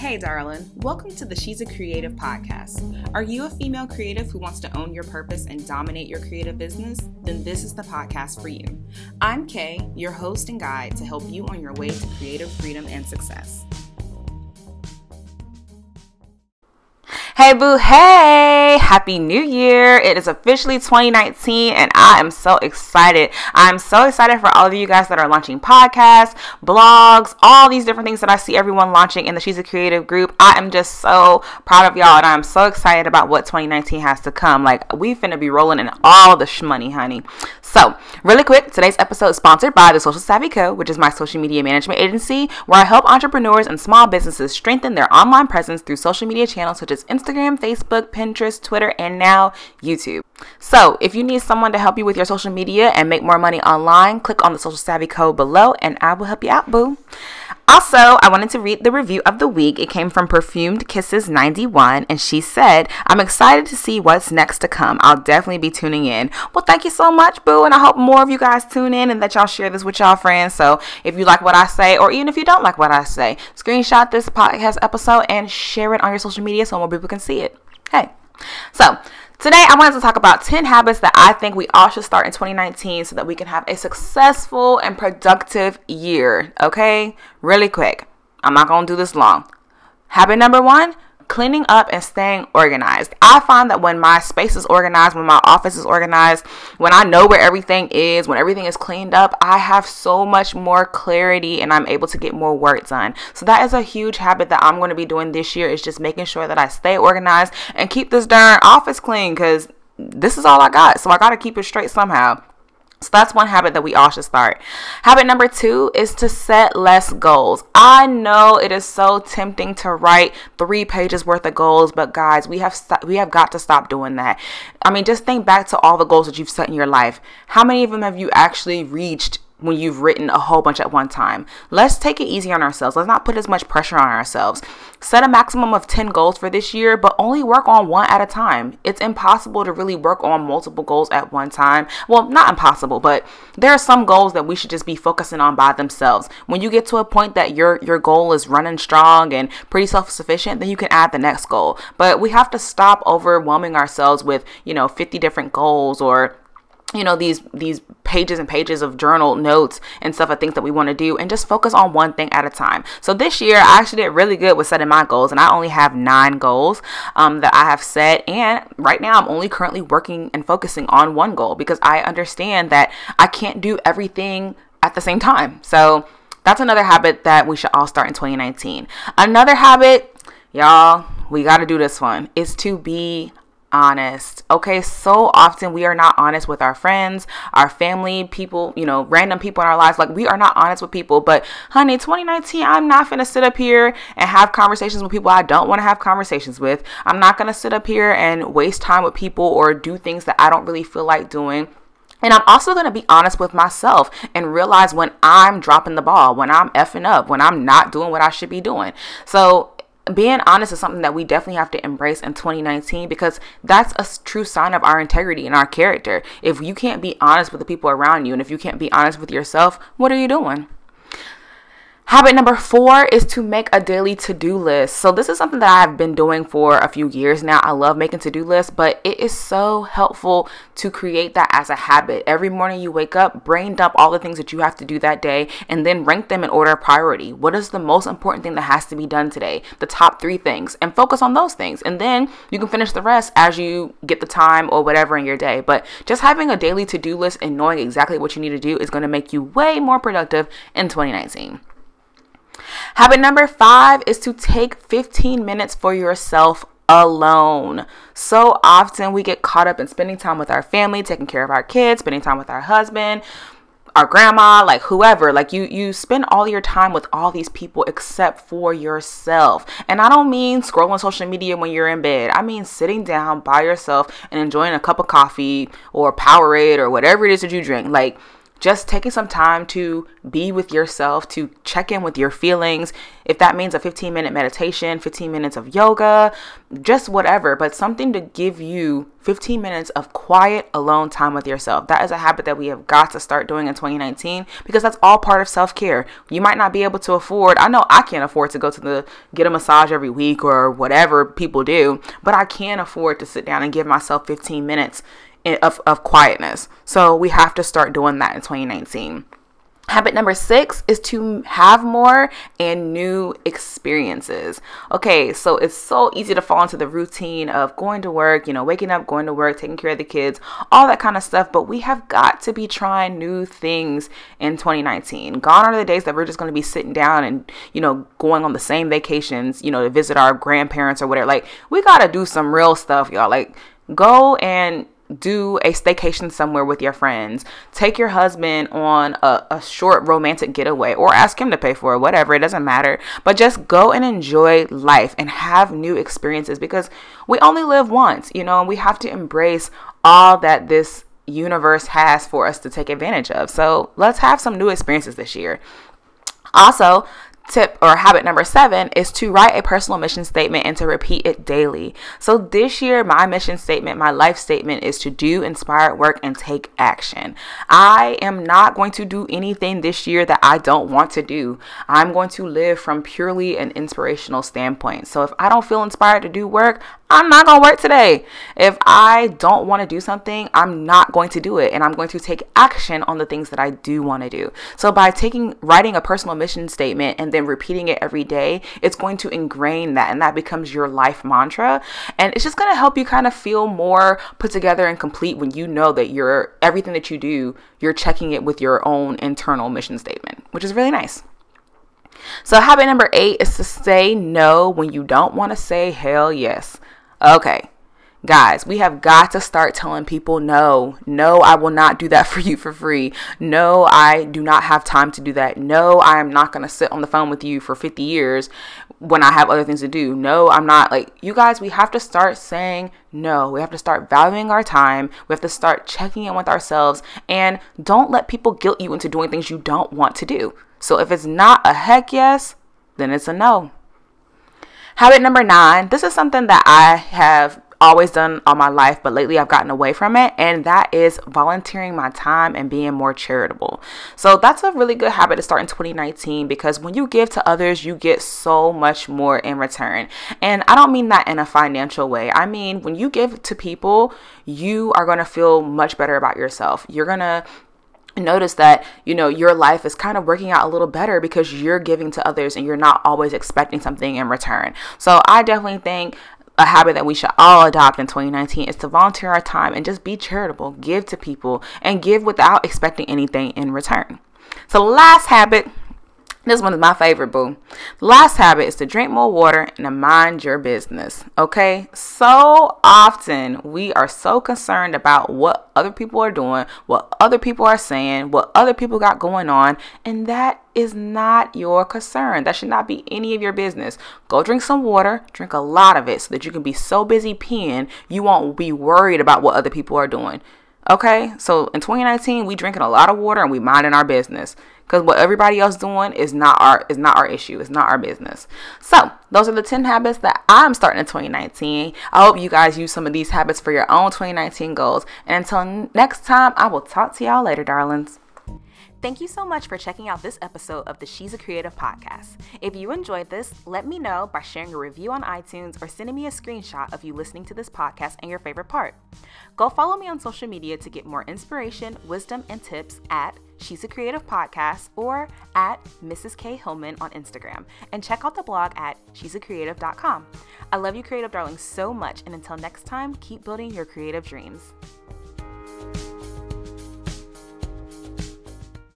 Hey darling, welcome to the She's a Creative podcast. Are you a female creative who wants to own your purpose and dominate your creative business? Then this is the podcast for you. I'm Kay, your host and guide to help you on your way to creative freedom and success. Hey boo, hey! Happy New Year! It is officially 2019 and I am so excited. I'm so excited for all of you guys that are launching podcasts, blogs, all these different things that I see everyone launching in the She's a Creative group. I am just so proud of y'all and I'm so excited about what 2019 has to come. Like, we finna be rolling in all the shmoney, honey. So, really quick, today's episode is sponsored by the Social Savvy Co, which is my social media management agency where I help entrepreneurs and small businesses strengthen their online presence through social media channels such as Instagram, Facebook, Pinterest, Twitter, and now YouTube. So if you need someone to help you with your social media and make more money online, click on the Social Savvy Co below and I will help you out, boo. Also, I wanted to read the review of the week. It came from Perfumed Kisses 91, and she said, "I'm excited to see what's next to come. I'll definitely be tuning in." Well, thank you so much, boo, and I hope more of you guys tune in and that y'all share this with y'all friends. So if you like what I say, or even if you don't like what I say, screenshot this podcast episode and share it on your social media so more people can see it. Hey, so today, I wanted to talk about 10 habits that I think we all should start in 2019 so that we can have a successful and productive year, okay? Really quick. I'm not going to do this long. Habit number one, cleaning up and staying organized. I find that when my space is organized, when my office is organized, when I know where everything is, when everything is cleaned up, I have so much more clarity and I'm able to get more work done. So that is a huge habit that I'm going to be doing this year, is just making sure that I stay organized and keep this darn office clean, because this is all I got. So I got to keep it straight somehow. So that's one habit that we all should start. Habit number two is to set less goals. I know it is so tempting to write 3 pages worth of goals, but guys, we have got to stop doing that. I mean, just think back to all the goals that you've set in your life. How many of them have you actually reached when you've written a whole bunch at one time? Let's take it easy on ourselves. Let's not put as much pressure on ourselves. Set a maximum of 10 goals for this year, but only work on one at a time. It's impossible to really work on multiple goals at one time. Well, not impossible, but there are some goals that we should just be focusing on by themselves. When you get to a point that your goal is running strong and pretty self-sufficient, then you can add the next goal. But we have to stop overwhelming ourselves with, 50 different goals, or these pages and pages of journal notes and stuff of things that we want to do, and just focus on one thing at a time. So this year I actually did really good with setting my goals, and I only have 9 goals that I have set, and right now I'm only currently working and focusing on one goal because I understand that I can't do everything at the same time. So that's another habit that we should all start in 2019. Another habit, y'all, we got to do this one, is to be honest. Okay, so often we are not honest with our friends, our family, people, random people in our lives. Like, we are not honest with people. But honey, 2019, I'm not gonna sit up here and have conversations with people I don't want to have conversations with. I'm not gonna sit up here and waste time with people or do things that I don't really feel like doing. And I'm also going to be honest with myself and realize when I'm dropping the ball, when I'm effing up, when I'm not doing what I should be doing. So being honest is something that we definitely have to embrace in 2019, because that's a true sign of our integrity and our character. If you can't be honest with the people around you, and if you can't be honest with yourself, what are you doing? Habit number 4 is to make a daily to-do list. So this is something that I've been doing for a few years now. I love making to-do lists, but it is so helpful to create that as a habit. Every morning you wake up, brain dump all the things that you have to do that day, and then rank them in order of priority. What is the most important thing that has to be done today? The top 3 things, and focus on those things. And then you can finish the rest as you get the time or whatever in your day. But just having a daily to-do list and knowing exactly what you need to do is going to make you way more productive in 2019. Habit number 5 is to take 15 minutes for yourself alone. So often we get caught up in spending time with our family, taking care of our kids, spending time with our husband, our grandma, like whoever. Like, you spend all your time with all these people except for yourself. And I don't mean scrolling social media when you're in bed. I mean sitting down by yourself and enjoying a cup of coffee or Powerade or whatever it is that you drink. Like, just taking some time to be with yourself, to check in with your feelings. If that means a 15-minute meditation, 15 minutes of yoga, just whatever, but something to give you 15 minutes of quiet, alone time with yourself. That is a habit that we have got to start doing in 2019, because that's all part of self-care. You might not be able to afford, I know I can't afford to go to get a massage every week or whatever people do, but I can afford to sit down and give myself 15 minutes of quietness. So we have to start doing that in 2019. Habit number 6 is to have more and new experiences. Okay, so it's so easy to fall into the routine of going to work, waking up, going to work, taking care of the kids, all that kind of stuff. But we have got to be trying new things in 2019. Gone are the days that we're just going to be sitting down and, going on the same vacations, to visit our grandparents or whatever. Like, we got to do some real stuff, y'all. Like, go and do a staycation somewhere with your friends. Take your husband on a short romantic getaway, or ask him to pay for it, whatever. It doesn't matter. But just go and enjoy life and have new experiences, because we only live once, and we have to embrace all that this universe has for us to take advantage of. So let's have some new experiences this year. Also, tip or habit number 7 is to write a personal mission statement and to repeat it daily. So this year, my mission statement, my life statement, is to do inspired work and take action. I am not going to do anything this year that I don't want to do. I'm going to live from purely an inspirational standpoint. So if I don't feel inspired to do work, I'm not going to work today. If I don't want to do something, I'm not going to do it. And I'm going to take action on the things that I do want to do. So by writing a personal mission statement and then repeating it every day, it's going to ingrain that, and that becomes your life mantra. And it's just going to help you kind of feel more put together and complete when you know that everything that you do, you're checking it with your own internal mission statement, which is really nice. So habit number 8 is to say no when you don't want to say hell yes. Okay, guys, we have got to start telling people no, I will not do that for you for free. No, I do not have time to do that. No, I am not going to sit on the phone with you for 50 years when I have other things to do. No, I'm not. Like, you guys, we have to start saying no. We have to start valuing our time. We have to start checking in with ourselves, and don't let people guilt you into doing things you don't want to do. So if it's not a heck yes, then it's a no. Habit number 9, this is something that I have always done all my life, but lately I've gotten away from it, and that is volunteering my time and being more charitable. So that's a really good habit to start in 2019, because when you give to others, you get so much more in return. And I don't mean that in a financial way. I mean, when you give to people, you are going to feel much better about yourself. You're going to notice that, your life is kind of working out a little better because you're giving to others and you're not always expecting something in return. So I definitely think a habit that we should all adopt in 2019 is to volunteer our time and just be charitable, give to people, and give without expecting anything in return. So last habit, this one is my favorite, boo. Last habit is to drink more water and to mind your business. Okay, so often we are so concerned about what other people are doing, what other people are saying, what other people got going on, and that is not your concern. That should not be any of your business. Go drink some water, drink a lot of it, so that you can be so busy peeing, you won't be worried about what other people are doing. Okay, so in 2019, we drinking a lot of water and we minding our business, because what everybody else doing is not our issue. It's not our business. So those are the 10 habits that I'm starting in 2019. I hope you guys use some of these habits for your own 2019 goals. And until next time, I will talk to y'all later, darlings. Thank you so much for checking out this episode of the She's a Creative podcast. If you enjoyed this, let me know by sharing a review on iTunes or sending me a screenshot of you listening to this podcast and your favorite part. Go follow me on social media to get more inspiration, wisdom, and tips at She's a Creative Podcast or at Mrs. K. Hillman on Instagram. And check out the blog at she'sacreative.com. I love you, creative darlings, so much. And until next time, keep building your creative dreams.